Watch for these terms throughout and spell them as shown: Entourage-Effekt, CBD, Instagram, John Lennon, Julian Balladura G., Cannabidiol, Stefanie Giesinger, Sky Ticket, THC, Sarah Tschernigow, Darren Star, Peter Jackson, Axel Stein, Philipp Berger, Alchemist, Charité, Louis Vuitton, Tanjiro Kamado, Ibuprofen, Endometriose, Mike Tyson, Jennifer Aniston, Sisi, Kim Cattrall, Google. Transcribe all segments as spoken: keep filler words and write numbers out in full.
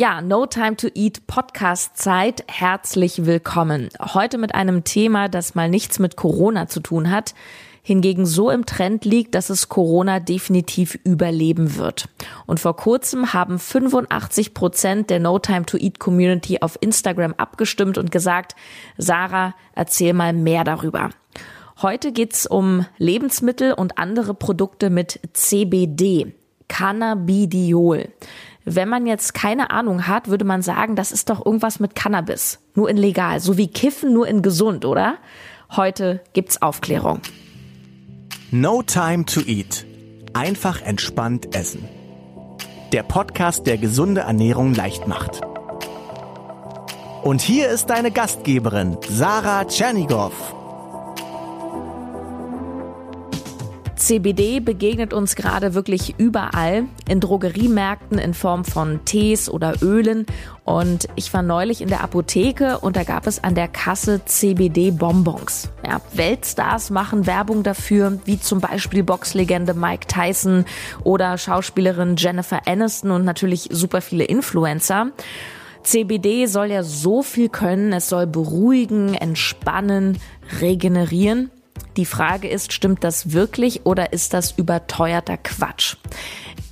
Ja, No Time to Eat Podcast-Zeit. Herzlich willkommen. Heute mit einem Thema, das mal nichts mit Corona zu tun hat, hingegen so im Trend liegt, dass es Corona definitiv überleben wird. Und vor kurzem haben fünfundachtzig Prozent der No Time to Eat Community auf Instagram abgestimmt und gesagt, Sarah, erzähl mal mehr darüber. Heute geht's um Lebensmittel und andere Produkte mit C B D, Cannabidiol. Wenn man jetzt keine Ahnung hat, würde man sagen, das ist doch irgendwas mit Cannabis. Nur in legal, so wie Kiffen, nur in gesund, oder? Heute gibt's Aufklärung. No Time to Eat. Einfach entspannt essen. Der Podcast, der gesunde Ernährung leicht macht. Und hier ist deine Gastgeberin, Sarah Tschernigow. C B D begegnet uns gerade wirklich überall, in Drogeriemärkten in Form von Tees oder Ölen. Und ich war neulich in der Apotheke und da gab es an der Kasse C B D-Bonbons. Ja, Weltstars machen Werbung dafür, wie zum Beispiel Boxlegende Mike Tyson oder Schauspielerin Jennifer Aniston und natürlich super viele Influencer. C B D soll ja so viel können, es soll beruhigen, entspannen, regenerieren. Die Frage ist, stimmt das wirklich oder ist das überteuerter Quatsch?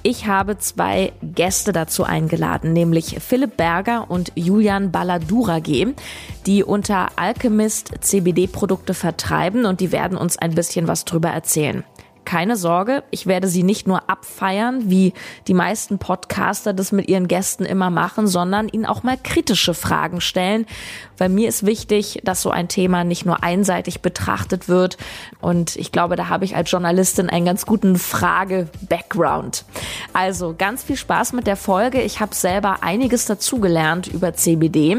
Ich habe zwei Gäste dazu eingeladen, nämlich Philipp Berger und Julian Balladura G., die unter Alchemist C B D-Produkte vertreiben und die werden uns ein bisschen was drüber erzählen. Keine Sorge, ich werde sie nicht nur abfeiern, wie die meisten Podcaster das mit ihren Gästen immer machen, sondern ihnen auch mal kritische Fragen stellen, weil mir ist wichtig, dass so ein Thema nicht nur einseitig betrachtet wird und ich glaube, da habe ich als Journalistin einen ganz guten Frage-Background. Also ganz viel Spaß mit der Folge, ich habe selber einiges dazugelernt über C B D.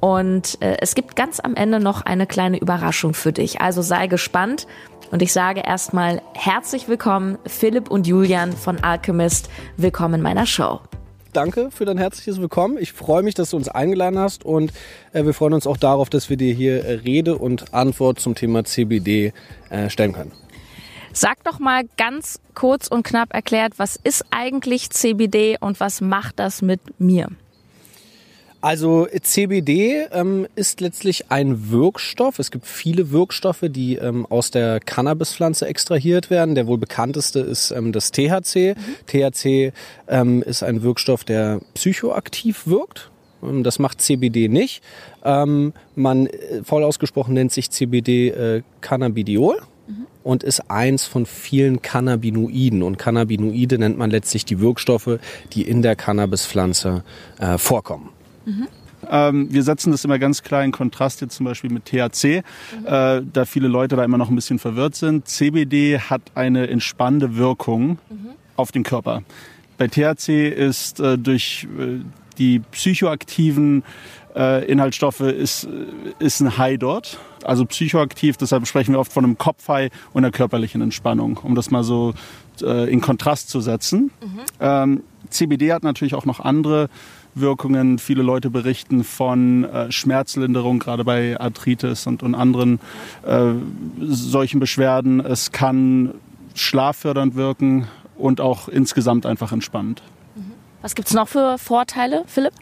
Und äh, es gibt ganz am Ende noch eine kleine Überraschung für dich. Also sei gespannt und ich sage erstmal herzlich willkommen, Philipp und Julian von Alchemist. Willkommen in meiner Show. Danke für dein herzliches Willkommen. Ich freue mich, dass du uns eingeladen hast und äh, wir freuen uns auch darauf, dass wir dir hier äh, Rede und Antwort zum Thema C B D äh, stellen können. Sag doch mal ganz kurz und knapp erklärt, was ist eigentlich C B D und was macht das mit mir? Also C B D ähm, ist letztlich ein Wirkstoff. Es gibt viele Wirkstoffe, die ähm, aus der Cannabispflanze extrahiert werden. Der wohl bekannteste ist ähm, das T H C. Mhm. T H C ähm, ist ein Wirkstoff, der psychoaktiv wirkt. Ähm, das macht C B D nicht. Ähm, man voll ausgesprochen nennt sich C B D äh, Cannabidiol. Und ist eins von vielen Cannabinoiden. Und Cannabinoide nennt man letztlich die Wirkstoffe, die in der Cannabispflanze äh, vorkommen. Mhm. Ähm, wir setzen das immer ganz klar in Kontrast jetzt zum Beispiel mit T H C, mhm. äh, da viele Leute da immer noch ein bisschen verwirrt sind. C B D hat eine entspannende Wirkung mhm. auf den Körper. Bei T H C ist äh, durch äh, die psychoaktiven äh, Inhaltsstoffe ist, ist ein High dort. Also psychoaktiv, deshalb sprechen wir oft von einem Kopf-High und einer körperlichen Entspannung, um das mal so äh, in Kontrast zu setzen. Mhm. Ähm, C B D hat natürlich auch noch andere Wirkungen. Viele Leute berichten von äh, Schmerzlinderung, gerade bei Arthritis und, und anderen äh, solchen Beschwerden. Es kann schlaffördernd wirken und auch insgesamt einfach entspannend. Was gibt's noch für Vorteile, Philipp?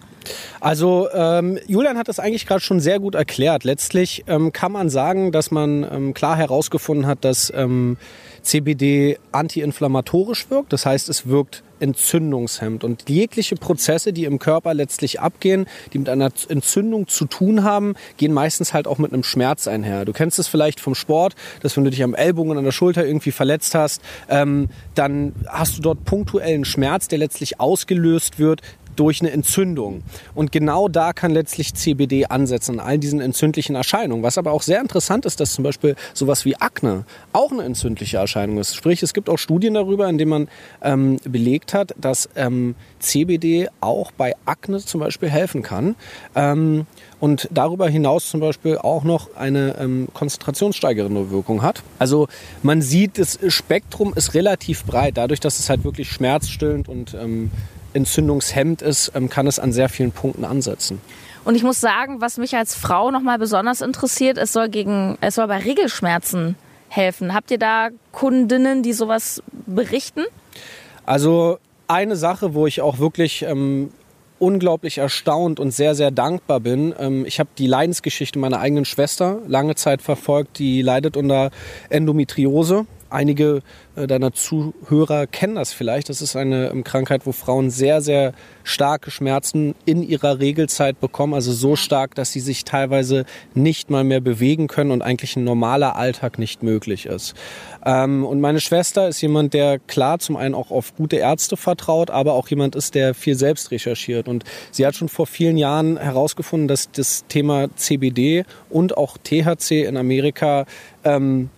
Also ähm, Julian hat das eigentlich gerade schon sehr gut erklärt. Letztlich ähm, kann man sagen, dass man ähm, klar herausgefunden hat, dass ähm, C B D antiinflammatorisch wirkt. Das heißt, es wirkt entzündungshemmend. Und jegliche Prozesse, die im Körper letztlich abgehen, die mit einer Entzündung zu tun haben, gehen meistens halt auch mit einem Schmerz einher. Du kennst es vielleicht vom Sport, dass wenn du dich am Ellbogen und an der Schulter irgendwie verletzt hast, ähm, dann hast du dort punktuellen Schmerz, der letztlich ausgelöst wird durch eine Entzündung. Und genau da kann letztlich C B D ansetzen, an all diesen entzündlichen Erscheinungen. Was aber auch sehr interessant ist, dass zum Beispiel sowas wie Akne auch eine entzündliche Erscheinung ist. Sprich, es gibt auch Studien darüber, in denen man ähm, belegt hat, dass ähm, C B D auch bei Akne zum Beispiel helfen kann. Ähm, und darüber hinaus zum Beispiel auch noch eine ähm, konzentrationssteigernde Wirkung hat. Also man sieht, das Spektrum ist relativ breit. Dadurch, dass es halt wirklich schmerzstillend und ähm, entzündungshemmend ist, kann es an sehr vielen Punkten ansetzen. Und ich muss sagen, was mich als Frau nochmal besonders interessiert, es soll gegen, es soll bei Regelschmerzen helfen. Habt ihr da Kundinnen, die sowas berichten? Also eine Sache, wo ich auch wirklich ähm, unglaublich erstaunt und sehr, sehr dankbar bin. Ähm, ich habe die Leidensgeschichte meiner eigenen Schwester lange Zeit verfolgt. Die leidet unter Endometriose. Einige deiner Zuhörer kennen das vielleicht. Das ist eine Krankheit, wo Frauen sehr, sehr starke Schmerzen in ihrer Regelzeit bekommen. Also so stark, dass sie sich teilweise nicht mal mehr bewegen können und eigentlich ein normaler Alltag nicht möglich ist. Und meine Schwester ist jemand, der klar zum einen auch auf gute Ärzte vertraut, aber auch jemand ist, der viel selbst recherchiert. Und sie hat schon vor vielen Jahren herausgefunden, dass das Thema C B D und auch T H C in Amerika ähm,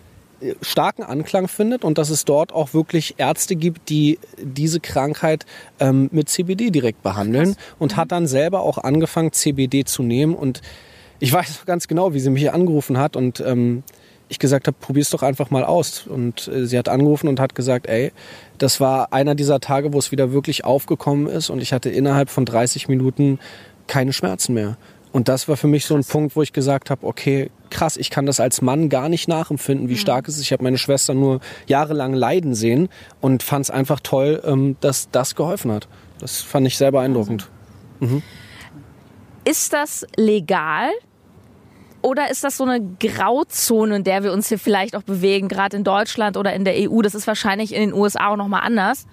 starken Anklang findet und dass es dort auch wirklich Ärzte gibt, die diese Krankheit ähm, mit C B D direkt behandeln. Krass. Und mhm. hat dann selber auch angefangen, C B D zu nehmen. Und ich weiß ganz genau, wie sie mich angerufen hat und ähm, ich gesagt habe, probier's doch einfach mal aus. Und äh, sie hat angerufen und hat gesagt, ey, das war einer dieser Tage, wo es wieder wirklich aufgekommen ist und ich hatte innerhalb von dreißig Minuten keine Schmerzen mehr. Und das war für mich so ein krass. Punkt, wo ich gesagt habe, okay, krass, ich kann das als Mann gar nicht nachempfinden, wie mhm. stark es ist. Ich habe meine Schwester nur jahrelang leiden sehen und fand es einfach toll, dass das geholfen hat. Das fand ich sehr beeindruckend. Also. Mhm. Ist das legal oder ist das so eine Grauzone, in der wir uns hier vielleicht auch bewegen, gerade in Deutschland oder in der E U? Das ist wahrscheinlich in den U S A auch nochmal anders.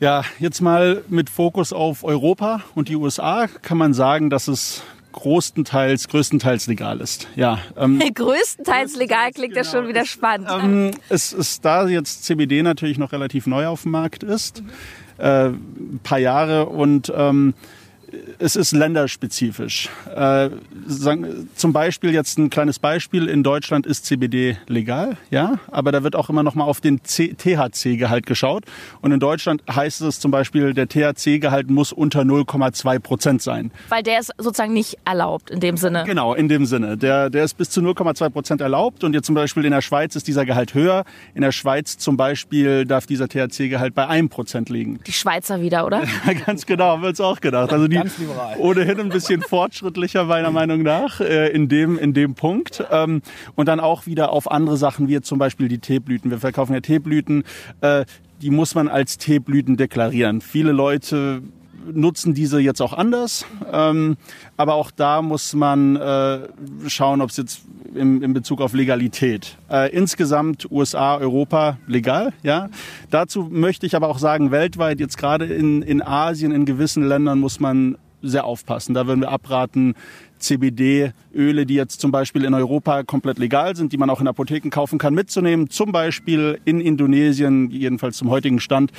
Ja, jetzt mal mit Fokus auf Europa und die U S A kann man sagen, dass es Großenteils, größtenteils legal ist. Ja, ähm, größtenteils legal klingt genau. Das schon wieder spannend. Ähm, es ist, da jetzt C B D natürlich noch relativ neu auf dem Markt ist, äh, ein paar Jahre und ähm, es ist länderspezifisch. Äh, sagen, zum Beispiel jetzt ein kleines Beispiel, in Deutschland ist C B D legal, ja, aber da wird auch immer noch mal auf den T H C-Gehalt geschaut und in Deutschland heißt es zum Beispiel, der T H C-Gehalt muss unter null Komma zwei Prozent sein. Weil der ist sozusagen nicht erlaubt in dem Sinne. Genau, in dem Sinne. Der, der ist bis zu null Komma zwei Prozent erlaubt und jetzt zum Beispiel in der Schweiz ist dieser Gehalt höher. In der Schweiz zum Beispiel darf dieser T H C-Gehalt bei einem Prozent liegen. Die Schweizer wieder, oder? Ganz genau, haben wir uns auch gedacht. Also die ganz liberal. Ohnehin ein bisschen fortschrittlicher, meiner Meinung nach, äh, in dem, in dem Punkt. Ähm, und dann auch wieder auf andere Sachen, wie zum Beispiel die Teeblüten. Wir verkaufen ja Teeblüten, äh, die muss man als Teeblüten deklarieren. Viele Leute nutzen diese jetzt auch anders. Ähm, aber auch da muss man äh, schauen, ob es jetzt im, in Bezug auf Legalität. Äh, insgesamt U S A, Europa legal. Ja. Dazu möchte ich aber auch sagen, weltweit, jetzt gerade in, in Asien, in gewissen Ländern muss man sehr aufpassen. Da würden wir abraten, C B D-Öle, die jetzt zum Beispiel in Europa komplett legal sind, die man auch in Apotheken kaufen kann, mitzunehmen. Zum Beispiel in Indonesien, jedenfalls zum heutigen Stand,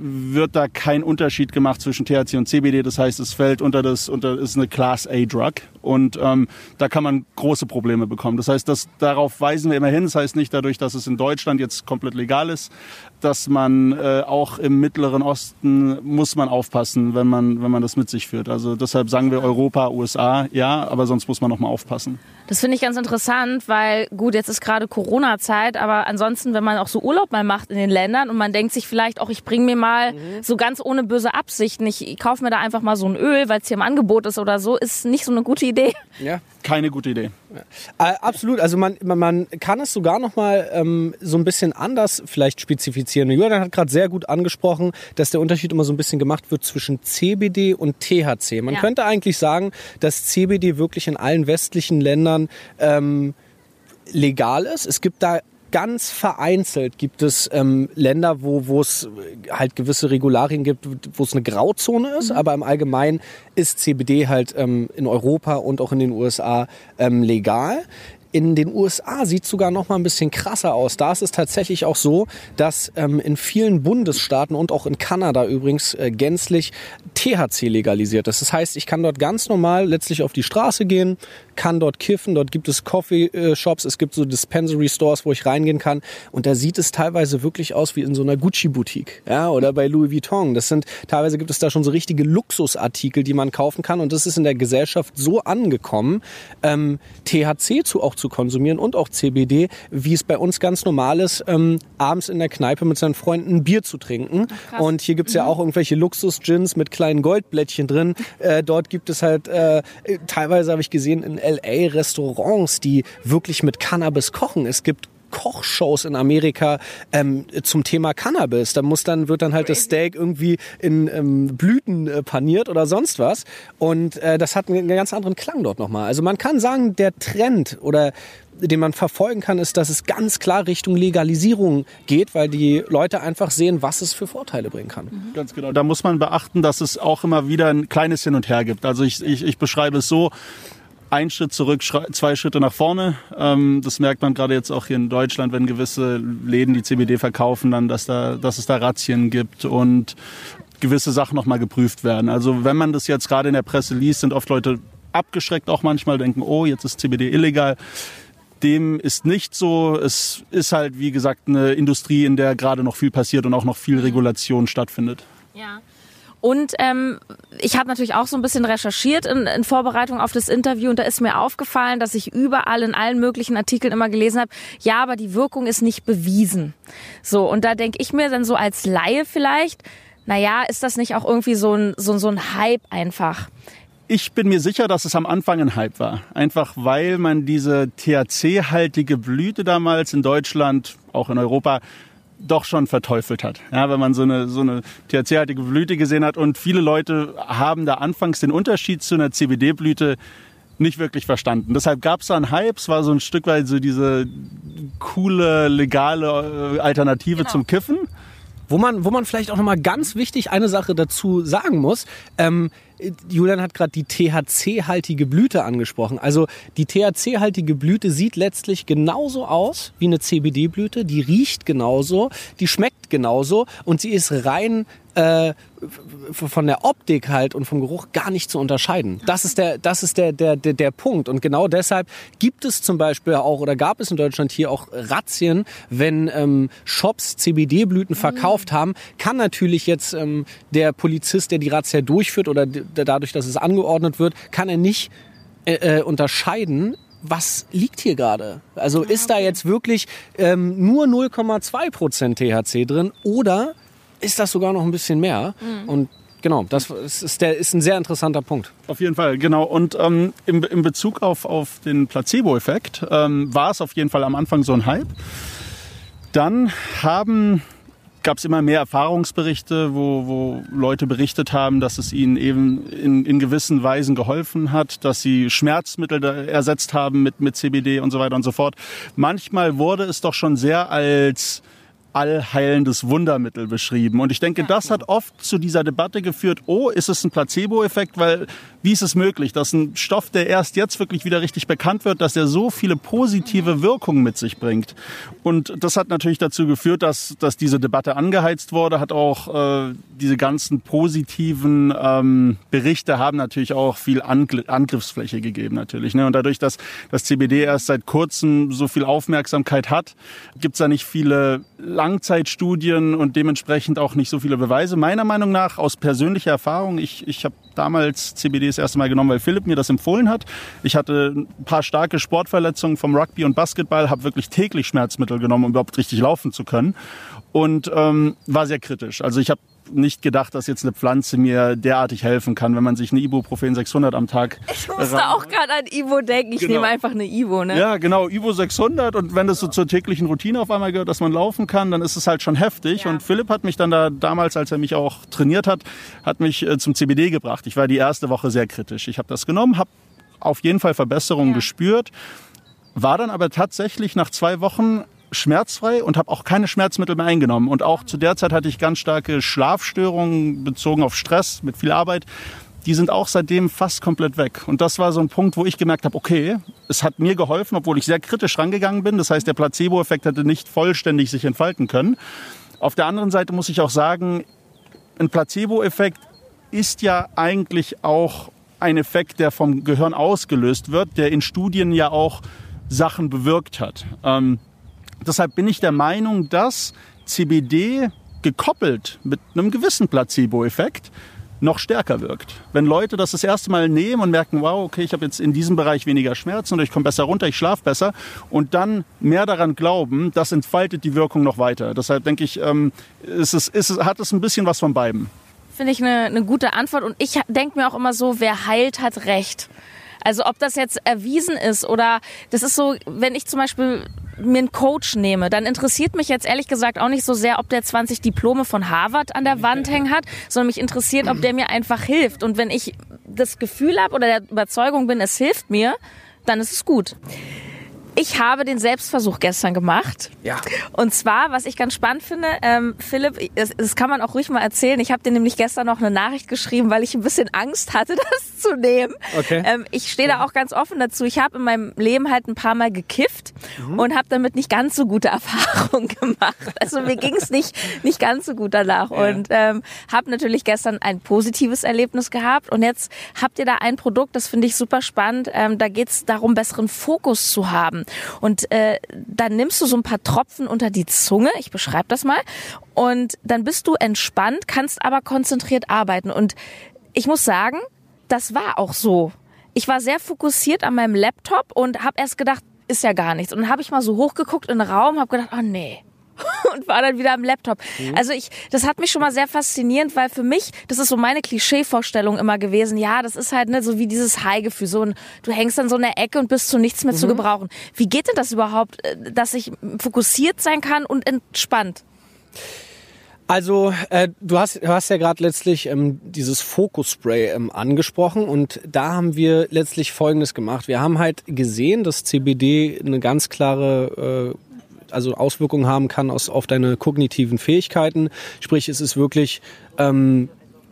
wird da kein Unterschied gemacht zwischen T H C und C B D. Das heißt, es fällt unter das, unter ist eine Class A Drug und ähm, da kann man große Probleme bekommen. Das heißt, das, darauf weisen wir immer hin. Das heißt nicht dadurch, dass es in Deutschland jetzt komplett legal ist, dass man äh, auch im Mittleren Osten muss man aufpassen, wenn man, wenn man das mit sich führt. Also deshalb sagen wir Europa, U S A, ja, aber sonst muss man noch mal aufpassen. Das finde ich ganz interessant, weil gut, jetzt ist gerade Corona-Zeit, aber ansonsten, wenn man auch so Urlaub mal macht in den Ländern und man denkt sich vielleicht auch, ich bringe mir mal so ganz ohne böse Absichten, ich kaufe mir da einfach mal so ein Öl, weil es hier im Angebot ist oder so, ist nicht so eine gute Idee. Ja, keine gute Idee. Ja. Äh, absolut, also man, man, man kann es sogar noch mal ähm, so ein bisschen anders vielleicht spezifizieren. Julian hat gerade sehr gut angesprochen, dass der Unterschied immer so ein bisschen gemacht wird zwischen C B D und T H C. Man ja. könnte eigentlich sagen, dass C B D wirklich in allen westlichen Ländern ähm, legal ist. Es gibt da Ganz vereinzelt gibt es ähm, Länder, wo es halt gewisse Regularien gibt, wo es eine Grauzone ist. Mhm. Aber im Allgemeinen ist C B D halt ähm, in Europa und auch in den U S A ähm, legal. In den U S A sieht es sogar noch mal ein bisschen krasser aus. Da ist es tatsächlich auch so, dass ähm, in vielen Bundesstaaten und auch in Kanada übrigens äh, gänzlich T H C legalisiert ist. Das heißt, ich kann dort ganz normal letztlich auf die Straße gehen, kann dort kiffen. Dort gibt es Coffee-Shops, es gibt so Dispensary-Stores, wo ich reingehen kann. Und da sieht es teilweise wirklich aus wie in so einer Gucci-Boutique, ja, oder bei Louis Vuitton. Das sind, teilweise gibt es da schon so richtige Luxusartikel, die man kaufen kann. Und das ist in der Gesellschaft so angekommen, ähm, T H C zu auch zu konsumieren und auch C B D, wie es bei uns ganz normal ist, ähm, abends in der Kneipe mit seinen Freunden ein Bier zu trinken. Krass. Und hier gibt es ja auch irgendwelche Luxus-Gins mit kleinen Goldblättchen drin. Äh, dort gibt es halt, äh, teilweise habe ich gesehen, in L A Restaurants, die wirklich mit Cannabis kochen. Es gibt Kochshows in Amerika ähm, zum Thema Cannabis. Da muss dann wird dann halt das Steak irgendwie in ähm, Blüten äh, paniert oder sonst was. Und äh, das hat einen ganz anderen Klang dort nochmal. Also man kann sagen, der Trend oder den man verfolgen kann, ist, dass es ganz klar Richtung Legalisierung geht, weil die Leute einfach sehen, was es für Vorteile bringen kann. Mhm. Ganz genau. Da muss man beachten, dass es auch immer wieder ein kleines Hin und Her gibt. Also ich, ich, ich beschreibe es so, ein Schritt zurück, zwei Schritte nach vorne. Das merkt man gerade jetzt auch hier in Deutschland, wenn gewisse Läden, die C B D verkaufen, dann, dass, da, dass es da Razzien gibt und gewisse Sachen nochmal geprüft werden. Also wenn man das jetzt gerade in der Presse liest, sind oft Leute abgeschreckt auch manchmal, denken, oh, jetzt ist C B D illegal. Dem ist nicht so. Es ist halt, wie gesagt, eine Industrie, in der gerade noch viel passiert und auch noch viel Regulation stattfindet. Ja. Und ähm, ich habe natürlich auch so ein bisschen recherchiert in, in Vorbereitung auf das Interview und da ist mir aufgefallen, dass ich überall in allen möglichen Artikeln immer gelesen habe, ja, aber die Wirkung ist nicht bewiesen. So, und da denke ich mir dann so als Laie vielleicht, naja, ist das nicht auch irgendwie so ein, so, so ein Hype einfach? Ich bin mir sicher, dass es am Anfang ein Hype war. Einfach weil man diese T H C-haltige Blüte damals in Deutschland, auch in Europa, doch schon verteufelt hat. Ja, wenn man so eine, so eine T H C-haltige Blüte gesehen hat. Und viele Leute haben da anfangs den Unterschied zu einer C B D-Blüte nicht wirklich verstanden. Deshalb gab es da einen Hype. Es war so ein Stück weit so diese coole, legale Alternative genau. zum Kiffen. Wo man, wo man vielleicht auch nochmal ganz wichtig eine Sache dazu sagen muss. Ähm, Julian hat gerade die T H C-haltige Blüte angesprochen. Also die T H C-haltige Blüte sieht letztlich genauso aus wie eine C B D-Blüte. Die riecht genauso, die schmeckt genauso und sie ist rein äh, von der Optik halt und vom Geruch gar nicht zu unterscheiden. Das ist der, das ist der, der, der, der Punkt. Und genau deshalb gibt es zum Beispiel auch oder gab es in Deutschland hier auch Razzien, wenn ähm, Shops C B D-Blüten verkauft haben, kann natürlich jetzt ähm, der Polizist, der die Razzia durchführt oder dadurch, dass es angeordnet wird, kann er nicht äh, unterscheiden, was liegt hier gerade. Also ja, ist da okay. jetzt wirklich ähm, nur null Komma zwei Prozent T H C drin oder ist das sogar noch ein bisschen mehr? Mhm. Und genau, das ist, der, ist ein sehr interessanter Punkt. Auf jeden Fall, genau. Und ähm, in, in Bezug auf, auf den Placebo-Effekt ähm, war es auf jeden Fall am Anfang so ein Hype. Dann haben... gab es immer mehr Erfahrungsberichte, wo, wo Leute berichtet haben, dass es ihnen eben in, in gewissen Weisen geholfen hat, dass sie Schmerzmittel ersetzt haben mit, mit C B D und so weiter und so fort. Manchmal wurde es doch schon sehr als allheilendes Wundermittel beschrieben. Und ich denke, das hat oft zu dieser Debatte geführt, oh, ist es ein Placebo-Effekt? Weil, wie ist es möglich, dass ein Stoff, der erst jetzt wirklich wieder richtig bekannt wird, dass der so viele positive Wirkungen mit sich bringt? Und das hat natürlich dazu geführt, dass, dass diese Debatte angeheizt wurde, hat auch äh, diese ganzen positiven ähm, Berichte haben natürlich auch viel Angl- Angriffsfläche gegeben natürlich. Ne? Und dadurch, dass das C B D erst seit kurzem so viel Aufmerksamkeit hat, gibt's da nicht viele Langzeitstudien und dementsprechend auch nicht so viele Beweise. Meiner Meinung nach, aus persönlicher Erfahrung, ich, ich habe damals C B D das erste Mal genommen, weil Philipp mir das empfohlen hat. Ich hatte ein paar starke Sportverletzungen vom Rugby und Basketball, habe wirklich täglich Schmerzmittel genommen, um überhaupt richtig laufen zu können und ähm, war sehr kritisch. Also ich habe nicht gedacht, dass jetzt eine Pflanze mir derartig helfen kann, wenn man sich eine Ibuprofen sechshundert am Tag... Ich musste ran- auch gerade an Ibo denken. Ich genau. nehme einfach eine Ibo, ne? Ja, genau. Ibo sechshundert und wenn das so zur täglichen Routine auf einmal gehört, dass man laufen kann, dann ist es halt schon heftig. Ja. Und Philipp hat mich dann da damals, als er mich auch trainiert hat, hat mich äh, zum C B D gebracht. Ich war die erste Woche sehr kritisch. Ich habe das genommen, habe auf jeden Fall Verbesserungen ja. gespürt, war dann aber tatsächlich nach zwei Wochen schmerzfrei und habe auch keine Schmerzmittel mehr eingenommen. Und auch zu der Zeit hatte ich ganz starke Schlafstörungen bezogen auf Stress mit viel Arbeit. Die sind auch seitdem fast komplett weg. Und das war so ein Punkt, wo ich gemerkt habe, okay, es hat mir geholfen, obwohl ich sehr kritisch rangegangen bin. Das heißt, der Placebo-Effekt hätte nicht vollständig sich entfalten können. Auf der anderen Seite muss ich auch sagen, ein Placebo-Effekt ist ja eigentlich auch ein Effekt, der vom Gehirn ausgelöst wird, der in Studien ja auch Sachen bewirkt hat. Ähm, Deshalb bin ich der Meinung, dass C B D gekoppelt mit einem gewissen Placebo-Effekt noch stärker wirkt. Wenn Leute das das erste Mal nehmen und merken, wow, okay, ich habe jetzt in diesem Bereich weniger Schmerzen oder ich komme besser runter, ich schlafe besser und dann mehr daran glauben, das entfaltet die Wirkung noch weiter. Deshalb denke ich, ähm, ist es, ist es, hat es ein bisschen was von beidem. Finde ich eine, eine gute Antwort und ich denke mir auch immer so, wer heilt, hat recht. Also ob das jetzt erwiesen ist oder das ist so, wenn ich zum Beispiel mir einen Coach nehme, dann interessiert mich jetzt ehrlich gesagt auch nicht so sehr, ob der zwanzig Diplome von Harvard an der Wand hängen hat, sondern mich interessiert, ob der mir einfach hilft. Und wenn ich das Gefühl habe oder der Überzeugung bin, es hilft mir, dann ist es gut. Ich habe den Selbstversuch gestern gemacht. Ja. Und zwar, was ich ganz spannend finde, ähm, Philipp, das, das kann man auch ruhig mal erzählen. Ich habe dir nämlich gestern noch eine Nachricht geschrieben, weil ich ein bisschen Angst hatte, das zu nehmen. Okay. Ähm, ich stehe ja. da auch ganz offen dazu. Ich habe in meinem Leben halt ein paar Mal gekifft mhm. und habe damit nicht ganz so gute Erfahrungen gemacht. Also mir ging es nicht, nicht ganz so gut danach. Ja. Und ähm, habe natürlich gestern ein positives Erlebnis gehabt. Und jetzt habt ihr da ein Produkt, das finde ich super spannend. Ähm, da geht es darum, besseren Fokus zu haben. Und äh, dann nimmst du so ein paar Tropfen unter die Zunge, ich beschreibe das mal, und dann bist du entspannt, kannst aber konzentriert arbeiten. Und ich muss sagen, das war auch so. Ich war sehr fokussiert an meinem Laptop und habe erst gedacht, ist ja gar nichts. Und dann habe ich mal so hochgeguckt in den Raum, habe gedacht, oh nee. Und war dann wieder am Laptop. Mhm. Also ich, das hat mich schon mal sehr faszinierend, weil für mich, das ist so meine Klischee-Vorstellung immer gewesen, ja, das ist halt ne, so wie dieses High-Gefühl, so ein, du hängst an so einer Ecke und bist zu nichts mehr mhm. zu gebrauchen. Wie geht denn das überhaupt, dass ich fokussiert sein kann und entspannt? Also äh, du hast, du hast ja gerade letztlich ähm, dieses Focus-Spray ähm, angesprochen und da haben wir letztlich Folgendes gemacht. Wir haben halt gesehen, dass C B D eine ganz klare äh, also Auswirkungen haben kann aus, auf deine kognitiven Fähigkeiten. Sprich, es ist wirklich ähm,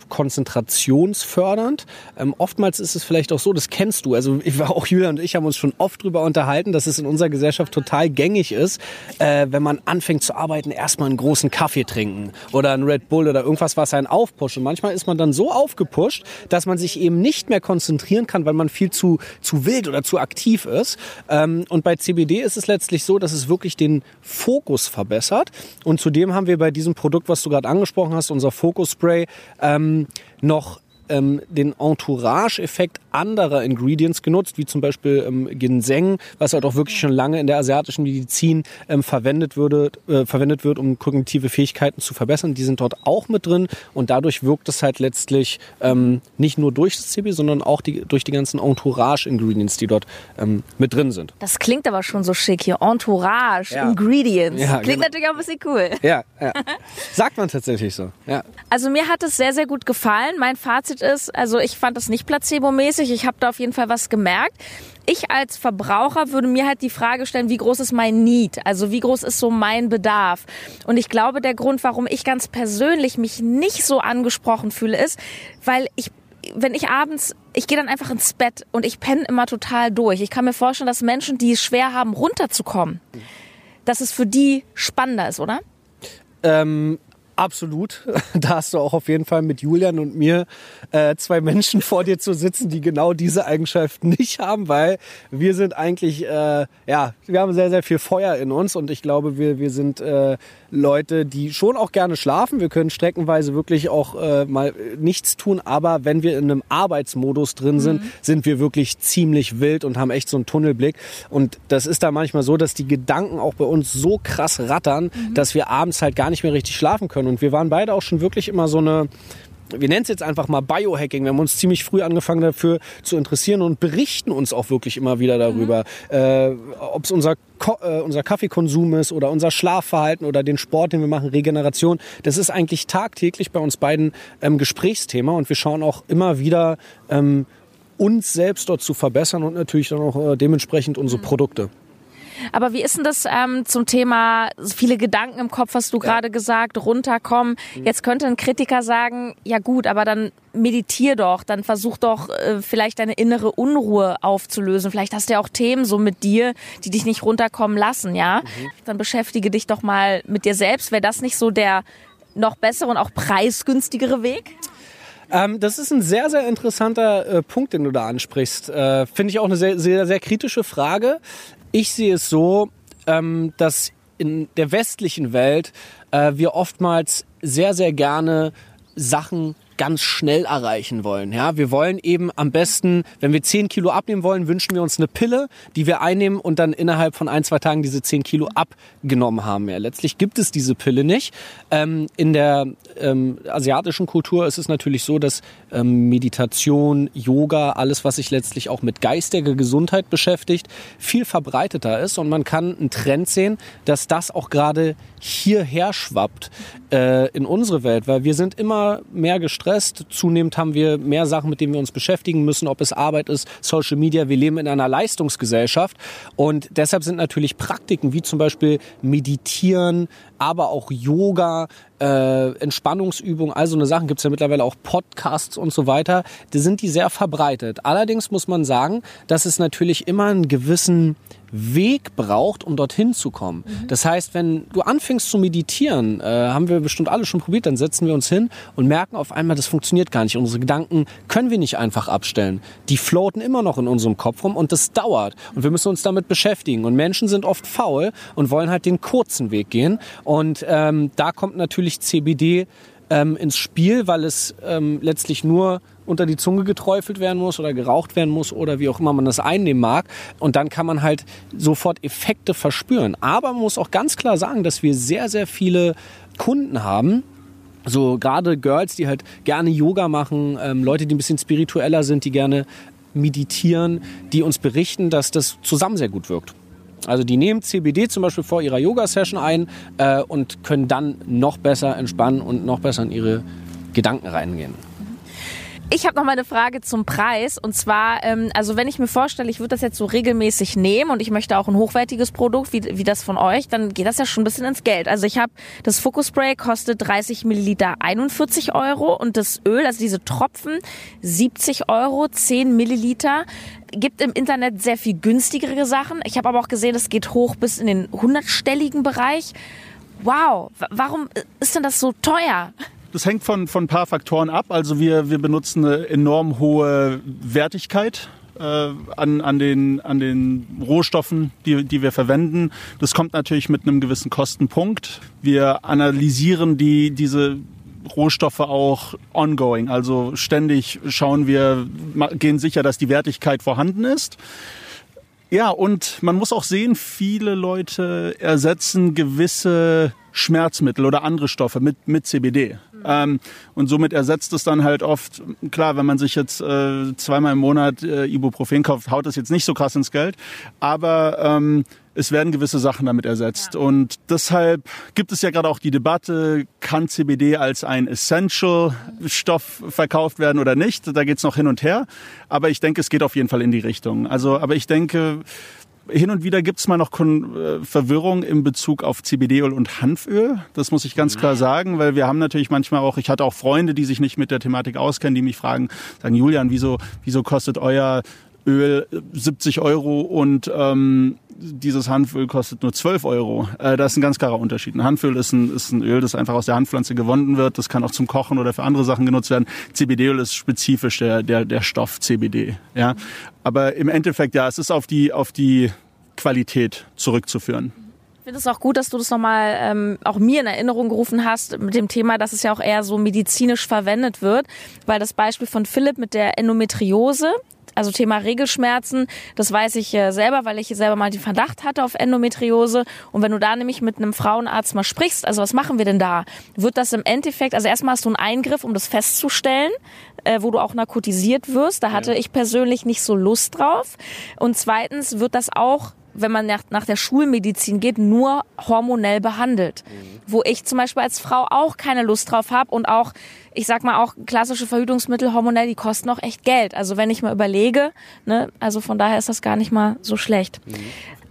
konzentrationsfördernd. Ähm, oftmals ist es vielleicht auch so, das kennst du, also ich, auch Julian und ich haben uns schon oft drüber unterhalten, dass es in unserer Gesellschaft total gängig ist, äh, wenn man anfängt zu arbeiten, erstmal einen großen Kaffee trinken oder einen Red Bull oder irgendwas, was einen aufpusht. Und manchmal ist man dann so aufgepusht, dass man sich eben nicht mehr konzentrieren kann, weil man viel zu, zu wild oder zu aktiv ist. Ähm, und bei C B D ist es letztlich so, dass es wirklich den Fokus verbessert. Und zudem haben wir bei diesem Produkt, was du gerade angesprochen hast, unser Focus-Spray, ähm, noch ähm, den Entourage-Effekt anderer Ingredients genutzt, wie zum Beispiel ähm, Ginseng, was halt auch wirklich schon lange in der asiatischen Medizin ähm, verwendet würde, äh, verwendet wird, um kognitive Fähigkeiten zu verbessern. Die sind dort auch mit drin und dadurch wirkt es halt letztlich ähm, nicht nur durch das C B D, sondern auch die, durch die ganzen Entourage-Ingredients, die dort ähm, mit drin sind. Das klingt aber schon so schick hier, Entourage-Ingredients. Ja. Ja, klingt genau. Natürlich auch ein bisschen cool. Ja, ja. Sagt man tatsächlich so. Ja. Also mir hat es sehr, sehr gut gefallen. Mein Fazit ist, also ich fand das nicht placebomäßig. Ich habe da auf jeden Fall was gemerkt. Ich als Verbraucher würde mir halt die Frage stellen, wie groß ist mein Need? Also wie groß ist so mein Bedarf? Und ich glaube, der Grund, warum ich ganz persönlich mich nicht so angesprochen fühle, ist, weil ich, wenn ich abends, ich gehe dann einfach ins Bett und ich penne immer total durch. Ich kann mir vorstellen, dass Menschen, die es schwer haben, runterzukommen, dass es für die spannender ist, oder? Ähm... Absolut. Da hast du auch auf jeden Fall mit Julian und mir äh, zwei Menschen vor dir zu sitzen, die genau diese Eigenschaften nicht haben, weil wir sind eigentlich, äh, ja, wir haben sehr, sehr viel Feuer in uns und ich glaube, wir, wir sind äh, Leute, die schon auch gerne schlafen. Wir können streckenweise wirklich auch äh, mal nichts tun, aber wenn wir in einem Arbeitsmodus drin sind, mhm. sind wir wirklich ziemlich wild und haben echt so einen Tunnelblick. Und das ist da manchmal so, dass die Gedanken auch bei uns so krass rattern, mhm. dass wir abends halt gar nicht mehr richtig schlafen können. Und wir waren beide auch schon wirklich immer so eine, wir nennen es jetzt einfach mal Biohacking. Wir haben uns ziemlich früh angefangen dafür zu interessieren und berichten uns auch wirklich immer wieder darüber, mhm. äh, ob es unser, Ko- äh, unser Kaffeekonsum ist oder unser Schlafverhalten oder den Sport, den wir machen, Regeneration. Das ist eigentlich tagtäglich bei uns beiden ähm, Gesprächsthema und wir schauen auch immer wieder, ähm, uns selbst dort zu verbessern und natürlich dann auch äh, dementsprechend unsere mhm. Produkte. Aber wie ist denn das ähm, zum Thema viele Gedanken im Kopf, hast du gerade ja. gesagt, runterkommen. Jetzt könnte ein Kritiker sagen, ja gut, aber dann meditier doch, dann versuch doch äh, vielleicht deine innere Unruhe aufzulösen. Vielleicht hast du ja auch Themen so mit dir, die dich nicht runterkommen lassen, ja? Mhm. Dann beschäftige dich doch mal mit dir selbst. Wäre das nicht so der noch bessere und auch preisgünstigere Weg? Ähm, das ist ein sehr, sehr interessanter äh, Punkt, den du da ansprichst. Äh, finde ich auch eine sehr, sehr, sehr kritische Frage. Ich sehe es so, ähm, dass in der westlichen Welt äh, wir oftmals sehr, sehr gerne Sachen ganz schnell erreichen wollen. Ja, wir wollen eben am besten, wenn wir zehn Kilo abnehmen wollen, wünschen wir uns eine Pille, die wir einnehmen und dann innerhalb von ein, zwei Tagen diese zehn Kilo abgenommen haben. Ja, letztlich gibt es diese Pille nicht. Ähm, in der ähm, asiatischen Kultur ist es natürlich so, dass ähm, Meditation, Yoga, alles, was sich letztlich auch mit geistiger Gesundheit beschäftigt, viel verbreiteter ist. Und man kann einen Trend sehen, dass das auch gerade hierher schwappt äh, in unsere Welt, weil wir sind immer mehr gestresst. Zunehmend haben wir mehr Sachen, mit denen wir uns beschäftigen müssen, ob es Arbeit ist, Social Media. Wir leben in einer Leistungsgesellschaft und deshalb sind natürlich Praktiken wie zum Beispiel Meditieren, aber auch Yoga, äh, Entspannungsübungen, all so eine Sachen, gibt es ja mittlerweile auch Podcasts und so weiter, da sind die sehr verbreitet. Allerdings muss man sagen, dass es natürlich immer einen gewissen Weg braucht, um dorthin zu kommen. Mhm. Das heißt, wenn du anfängst zu meditieren, äh, haben wir bestimmt alle schon probiert, dann setzen wir uns hin und merken auf einmal, das funktioniert gar nicht. Unsere Gedanken können wir nicht einfach abstellen. Die floaten immer noch in unserem Kopf rum und das dauert. Und wir müssen uns damit beschäftigen. Und Menschen sind oft faul und wollen halt den kurzen Weg gehen. Und ähm, da kommt natürlich C B D ähm, ins Spiel, weil es ähm, letztlich nur unter die Zunge geträufelt werden muss oder geraucht werden muss oder wie auch immer man das einnehmen mag. Und dann kann man halt sofort Effekte verspüren. Aber man muss auch ganz klar sagen, dass wir sehr, sehr viele Kunden haben, so gerade Girls, die halt gerne Yoga machen, ähm, Leute, die ein bisschen spiritueller sind, die gerne meditieren, die uns berichten, dass das zusammen sehr gut wirkt. Also die nehmen C B D zum Beispiel vor ihrer Yoga-Session ein äh, und können dann noch besser entspannen und noch besser in ihre Gedanken reingehen. Ich habe noch mal eine Frage zum Preis und zwar, ähm, also wenn ich mir vorstelle, ich würde das jetzt so regelmäßig nehmen und ich möchte auch ein hochwertiges Produkt wie, wie das von euch, dann geht das ja schon ein bisschen ins Geld. Also ich habe das Focus Spray kostet dreißig Milliliter einundvierzig Euro und das Öl, also diese Tropfen, siebzig Euro, zehn Milliliter. Gibt im Internet sehr viel günstigere Sachen. Ich habe aber auch gesehen, es geht hoch bis in den hundertstelligen Bereich. Wow, warum ist denn das so teuer? Das hängt von, von ein paar Faktoren ab. Also wir, wir benutzen eine enorm hohe Wertigkeit äh, an, an, den, an den Rohstoffen, die, die wir verwenden. Das kommt natürlich mit einem gewissen Kostenpunkt. Wir analysieren die, diese Rohstoffe auch ongoing. Also ständig schauen wir, gehen sicher, dass die Wertigkeit vorhanden ist. Ja, und man muss auch sehen, viele Leute ersetzen gewisse Schmerzmittel oder andere Stoffe mit, mit C B D. Ähm, und somit ersetzt es dann halt oft, klar, wenn man sich jetzt äh, zweimal im Monat äh, Ibuprofen kauft, haut das jetzt nicht so krass ins Geld, aber ähm, es werden gewisse Sachen damit ersetzt. Ja. Und deshalb gibt es ja gerade auch die Debatte, kann C B D als ein Essential-Stoff verkauft werden oder nicht? Da geht's noch hin und her, aber ich denke, es geht auf jeden Fall in die Richtung. Also, aber ich denke, hin und wieder gibt es mal noch Kon- äh, Verwirrung in Bezug auf C B D-Öl und Hanföl. Das muss ich ganz klar sagen, weil wir haben natürlich manchmal auch, ich hatte auch Freunde, die sich nicht mit der Thematik auskennen, die mich fragen, sagen, Julian, wieso, wieso kostet euer Öl siebzig Euro und ähm, dieses Hanföl kostet nur zwölf Euro. Äh, das ist ein ganz klarer Unterschied. Ein Hanföl ist ein, ist ein Öl, das einfach aus der Hanfpflanze gewonnen wird. Das kann auch zum Kochen oder für andere Sachen genutzt werden. C B D-Öl ist spezifisch der, der, der Stoff C B D. Ja? Aber im Endeffekt, ja, es ist auf die, auf die Qualität zurückzuführen. Ich finde es auch gut, dass du das nochmal ähm, auch mir in Erinnerung gerufen hast mit dem Thema, dass es ja auch eher so medizinisch verwendet wird. Weil das Beispiel von Philipp mit der Endometriose, also Thema Regelschmerzen, das weiß ich selber, weil ich selber mal den Verdacht hatte auf Endometriose. Und wenn du da nämlich mit einem Frauenarzt mal sprichst, also was machen wir denn da? Wird das im Endeffekt, also erstmal hast du einen Eingriff, um das festzustellen, äh, wo du auch narkotisiert wirst. Da hatte ja. ich persönlich nicht so Lust drauf. Und zweitens wird das auch, wenn man nach, nach der Schulmedizin geht, nur hormonell behandelt. Mhm. Wo ich zum Beispiel als Frau auch keine Lust drauf habe und auch, ich sag mal, auch klassische Verhütungsmittel hormonell, die kosten auch echt Geld. Also wenn ich mal überlege, ne, also von daher ist das gar nicht mal so schlecht. Mhm.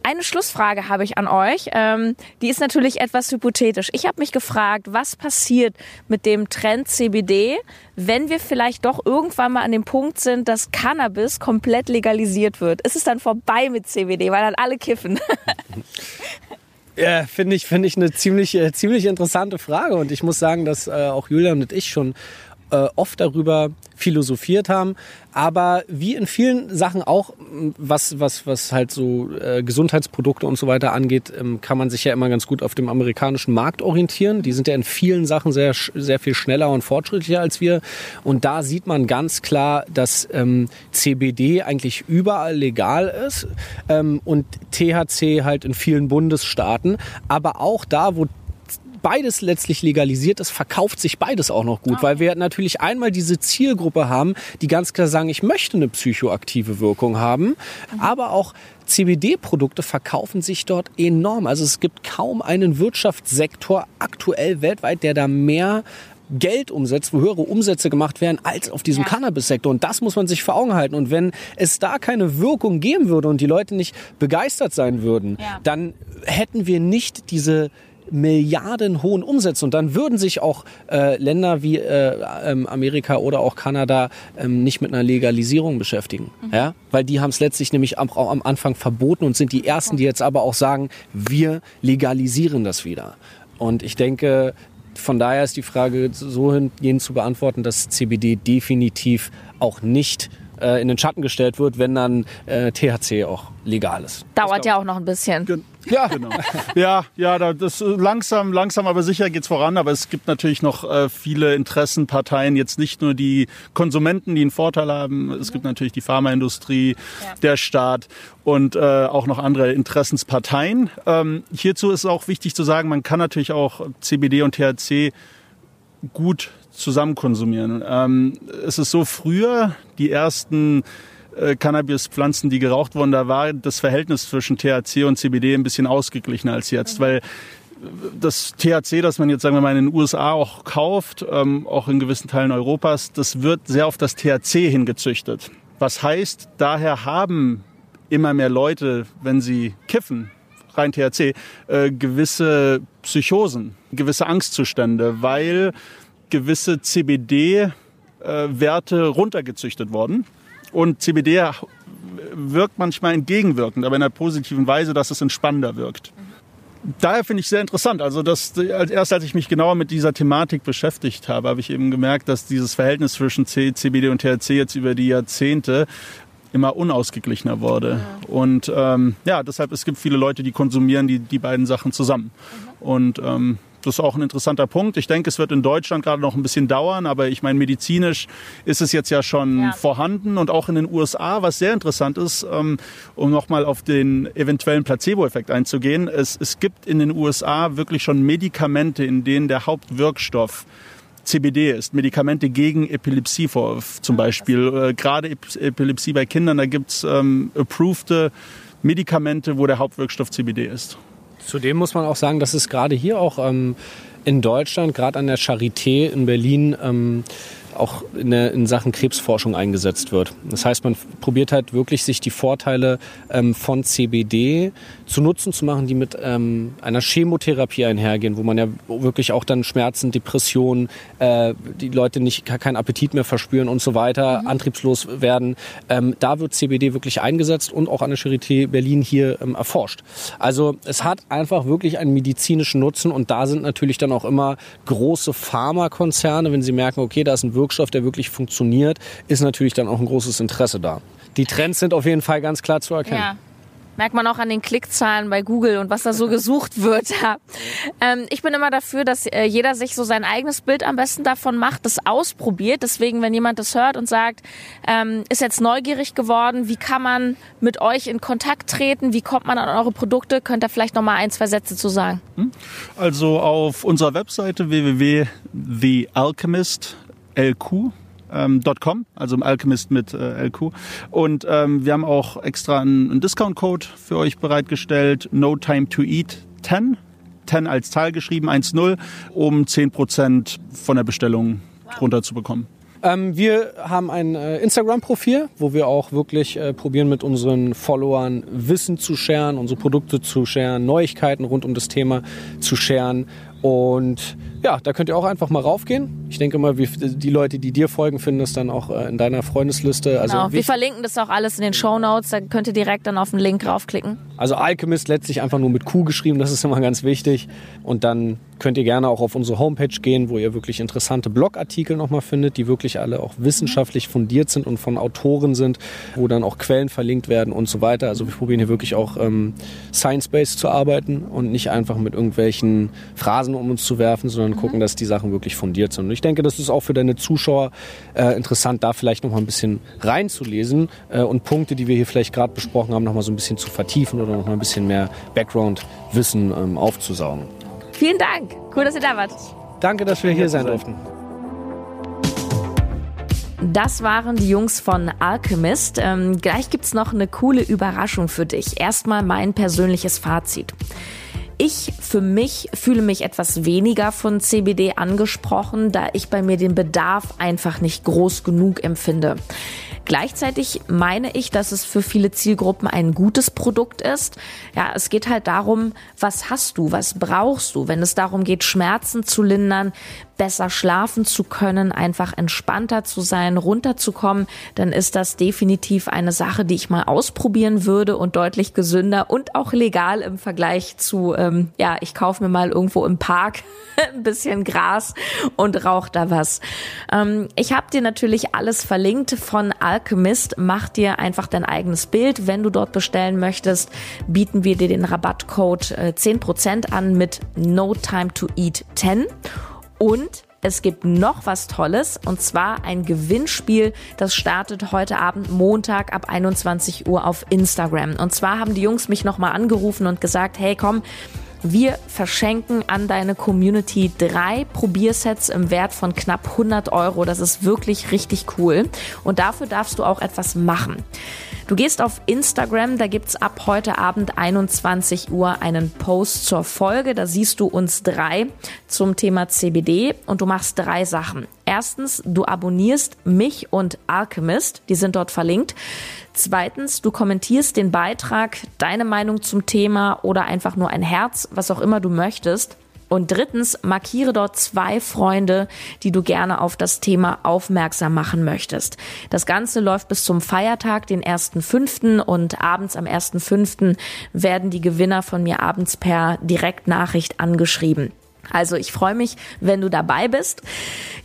Eine Schlussfrage habe ich an euch. Ähm, die ist natürlich etwas hypothetisch. Ich habe mich gefragt, was passiert mit dem Trend C B D, wenn wir vielleicht doch irgendwann mal an dem Punkt sind, dass Cannabis komplett legalisiert wird? Ist es dann vorbei mit C B D, weil dann alle kiffen? Ja, finde ich, finde ich eine ziemlich, äh, ziemlich interessante Frage. Und ich muss sagen, dass äh, auch Julian und ich schon äh, oft darüber philosophiert haben. Aber wie in vielen Sachen auch, was, was, was halt so äh, Gesundheitsprodukte und so weiter angeht, ähm, kann man sich ja immer ganz gut auf dem amerikanischen Markt orientieren. Die sind ja in vielen Sachen sehr, sehr viel schneller und fortschrittlicher als wir. Und da sieht man ganz klar, dass ähm, C B D eigentlich überall legal ist ähm, und T H C halt in vielen Bundesstaaten. Aber auch da, wo beides letztlich legalisiert ist, verkauft sich beides auch noch gut, weil wir natürlich einmal diese Zielgruppe haben, die ganz klar sagen, ich möchte eine psychoaktive Wirkung haben, aber auch C B D-Produkte verkaufen sich dort enorm. Also es gibt kaum einen Wirtschaftssektor aktuell weltweit, der da mehr Geld umsetzt, wo höhere Umsätze gemacht werden als auf diesem ja. Cannabis-Sektor. Und das muss man sich vor Augen halten. Und wenn es da keine Wirkung geben würde und die Leute nicht begeistert sein würden, ja. dann hätten wir nicht diese milliardenhohen Umsätze. Und dann würden sich auch äh, Länder wie äh, Amerika oder auch Kanada ähm, nicht mit einer Legalisierung beschäftigen. Mhm. Ja? Weil die haben es letztlich nämlich am, auch am Anfang verboten und sind die Ersten, die jetzt aber auch sagen, wir legalisieren das wieder. Und ich denke, von daher ist die Frage so hingehend zu beantworten, dass C B D definitiv auch nicht äh, in den Schatten gestellt wird, wenn dann äh, T H C auch legal ist. Dauert ja auch noch ein bisschen. Gen- Ja, genau. Ja, ja, das langsam, langsam, aber sicher geht's voran. Aber es gibt natürlich noch äh, viele Interessenparteien. Jetzt nicht nur die Konsumenten, die einen Vorteil haben. Es gibt natürlich die Pharmaindustrie, ja. der Staat und äh, auch noch andere Interessensparteien. Ähm, hierzu ist auch wichtig zu sagen, man kann natürlich auch C B D und T H C gut zusammen konsumieren. Ähm, es ist so, früher die ersten Cannabispflanzen, die geraucht wurden, da war das Verhältnis zwischen T H C und C B D ein bisschen ausgeglichener als jetzt, weil das T H C, das man jetzt, sagen wir mal, in den U S A auch kauft, ähm, auch in gewissen Teilen Europas, das wird sehr auf das T H C hingezüchtet. Was heißt, daher haben immer mehr Leute, wenn sie kiffen, rein T H C, äh, gewisse Psychosen, gewisse Angstzustände, weil gewisse C B D-Werte runtergezüchtet wurden. Und C B D wirkt manchmal entgegenwirkend, aber in einer positiven Weise, dass es entspannender wirkt. Daher finde ich es sehr interessant. Also dass, erst als ich mich genauer mit dieser Thematik beschäftigt habe, habe ich eben gemerkt, dass dieses Verhältnis zwischen C B D und T H C jetzt über die Jahrzehnte immer unausgeglichener wurde. Ja. Und ähm, ja, deshalb, es gibt viele Leute, die konsumieren die, die beiden Sachen zusammen. Mhm. Und ähm, das ist auch ein interessanter Punkt. Ich denke, es wird in Deutschland gerade noch ein bisschen dauern, aber ich meine, medizinisch ist es jetzt ja schon ja. vorhanden und auch in den U S A, was sehr interessant ist, um nochmal auf den eventuellen Placebo-Effekt einzugehen. Es, es gibt in den U S A wirklich schon Medikamente, in denen der Hauptwirkstoff C B D ist. Medikamente gegen Epilepsie vor, zum Beispiel. Gerade Epilepsie bei Kindern, da gibt es ähm, approvede Medikamente, wo der Hauptwirkstoff C B D ist. Zudem muss man auch sagen, dass es gerade hier auch ähm, in Deutschland, gerade an der Charité in Berlin, ähm, auch in, der, in Sachen Krebsforschung eingesetzt wird. Das heißt, man probiert halt wirklich, sich die Vorteile ähm, von C B D zu Nutzen zu machen, die mit ähm, einer Chemotherapie einhergehen, wo man ja wirklich auch dann Schmerzen, Depressionen, äh, die Leute nicht keinen Appetit mehr verspüren und so weiter, mhm. antriebslos werden. Ähm, da wird C B D wirklich eingesetzt und auch an der Charité Berlin hier ähm, erforscht. Also es hat einfach wirklich einen medizinischen Nutzen und da sind natürlich dann auch immer große Pharmakonzerne, wenn sie merken, okay, da ist ein Wirkstoff, der wirklich funktioniert, ist natürlich dann auch ein großes Interesse da. Die Trends sind auf jeden Fall ganz klar zu erkennen. Ja. Merkt man auch an den Klickzahlen bei Google und was da so gesucht wird. ähm, ich bin immer dafür, dass äh, jeder sich so sein eigenes Bild am besten davon macht, das ausprobiert. Deswegen, wenn jemand das hört und sagt, ähm, ist jetzt neugierig geworden, wie kann man mit euch in Kontakt treten, wie kommt man an eure Produkte, könnt ihr vielleicht noch mal ein, zwei Sätze zu sagen. Also auf unserer Webseite w w w Punkt the alchemist Punkt com L Q dot com, also im Alchemist mit äh, L Q. Und ähm, wir haben auch extra einen, einen Discount-Code für euch bereitgestellt. No time to eat ten. zehn als Zahl geschrieben, eins null, um zehn Prozent von der Bestellung wow. runterzubekommen. Ähm, wir haben ein äh, Instagram-Profil, wo wir auch wirklich äh, probieren, mit unseren Followern Wissen zu scheren, unsere Produkte zu scheren, Neuigkeiten rund um das Thema zu scheren. Und ja, da könnt ihr auch einfach mal raufgehen. Ich denke mal, wir, die Leute, die dir folgen, finden das dann auch in deiner Freundesliste. Also genau, wir verlinken das auch alles in den Shownotes. Da könnt ihr direkt dann auf den Link raufklicken. Also Alchemist letztlich einfach nur mit Q geschrieben, das ist immer ganz wichtig. Und dann könnt ihr gerne auch auf unsere Homepage gehen, wo ihr wirklich interessante Blogartikel nochmal findet, die wirklich alle auch wissenschaftlich fundiert sind und von Autoren sind, wo dann auch Quellen verlinkt werden und so weiter. Also wir probieren hier wirklich auch ähm, Science-Based zu arbeiten und nicht einfach mit irgendwelchen Phrasen um uns zu werfen, sondern mhm. gucken, dass die Sachen wirklich fundiert sind. Und ich denke, das ist auch für deine Zuschauer äh, interessant, da vielleicht noch mal ein bisschen reinzulesen äh, und Punkte, die wir hier vielleicht gerade besprochen haben, noch mal so ein bisschen zu vertiefen oder noch mal ein bisschen mehr Background-Wissen ähm, aufzusaugen. Vielen Dank. Cool, dass ihr da wart. Danke, dass wir hier sein durften. Das waren die Jungs von Alchemist. Ähm, gleich gibt's noch eine coole Überraschung für dich. Erstmal mein persönliches Fazit. Ich für mich fühle mich etwas weniger von C B D angesprochen, da ich bei mir den Bedarf einfach nicht groß genug empfinde. Gleichzeitig meine ich, dass es für viele Zielgruppen ein gutes Produkt ist. Ja, es geht halt darum, was hast du, was brauchst du, wenn es darum geht, Schmerzen zu lindern, besser schlafen zu können, einfach entspannter zu sein, runterzukommen, dann ist das definitiv eine Sache, die ich mal ausprobieren würde und deutlich gesünder und auch legal im Vergleich zu, ähm, ja, ich kaufe mir mal irgendwo im Park ein bisschen Gras und rauche da was. Ähm, ich habe dir natürlich alles verlinkt von Alchemist. Mach dir einfach dein eigenes Bild. Wenn du dort bestellen möchtest, bieten wir dir den Rabattcode zehn Prozent an mit No Time to Eat zehn. Und es gibt noch was Tolles, und zwar ein Gewinnspiel, das startet heute Abend Montag ab einundzwanzig Uhr auf Instagram. Und zwar haben die Jungs mich nochmal angerufen und gesagt, hey komm, wir verschenken an deine Community drei Probiersets im Wert von knapp hundert Euro. Das ist wirklich richtig cool und dafür darfst du auch etwas machen. Du gehst auf Instagram, da gibt's ab heute Abend einundzwanzig Uhr einen Post zur Folge. Da siehst du uns drei zum Thema C B D und du machst drei Sachen. Erstens, du abonnierst mich und Alchemist, die sind dort verlinkt. Zweitens, du kommentierst den Beitrag, deine Meinung zum Thema oder einfach nur ein Herz, was auch immer du möchtest. Und drittens, markiere dort zwei Freunde, die du gerne auf das Thema aufmerksam machen möchtest. Das Ganze läuft bis zum Feiertag, den ersten fünften und abends am ersten fünften werden die Gewinner von mir abends per Direktnachricht angeschrieben. Also ich freue mich, wenn du dabei bist.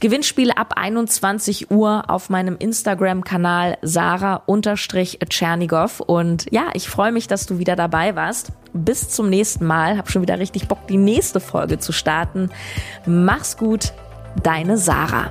Gewinnspiele ab einundzwanzig Uhr auf meinem Instagram-Kanal Sarah Tschernigow. Und ja, ich freue mich, dass du wieder dabei warst. Bis zum nächsten Mal. Hab schon wieder richtig Bock, die nächste Folge zu starten. Mach's gut, deine Sarah.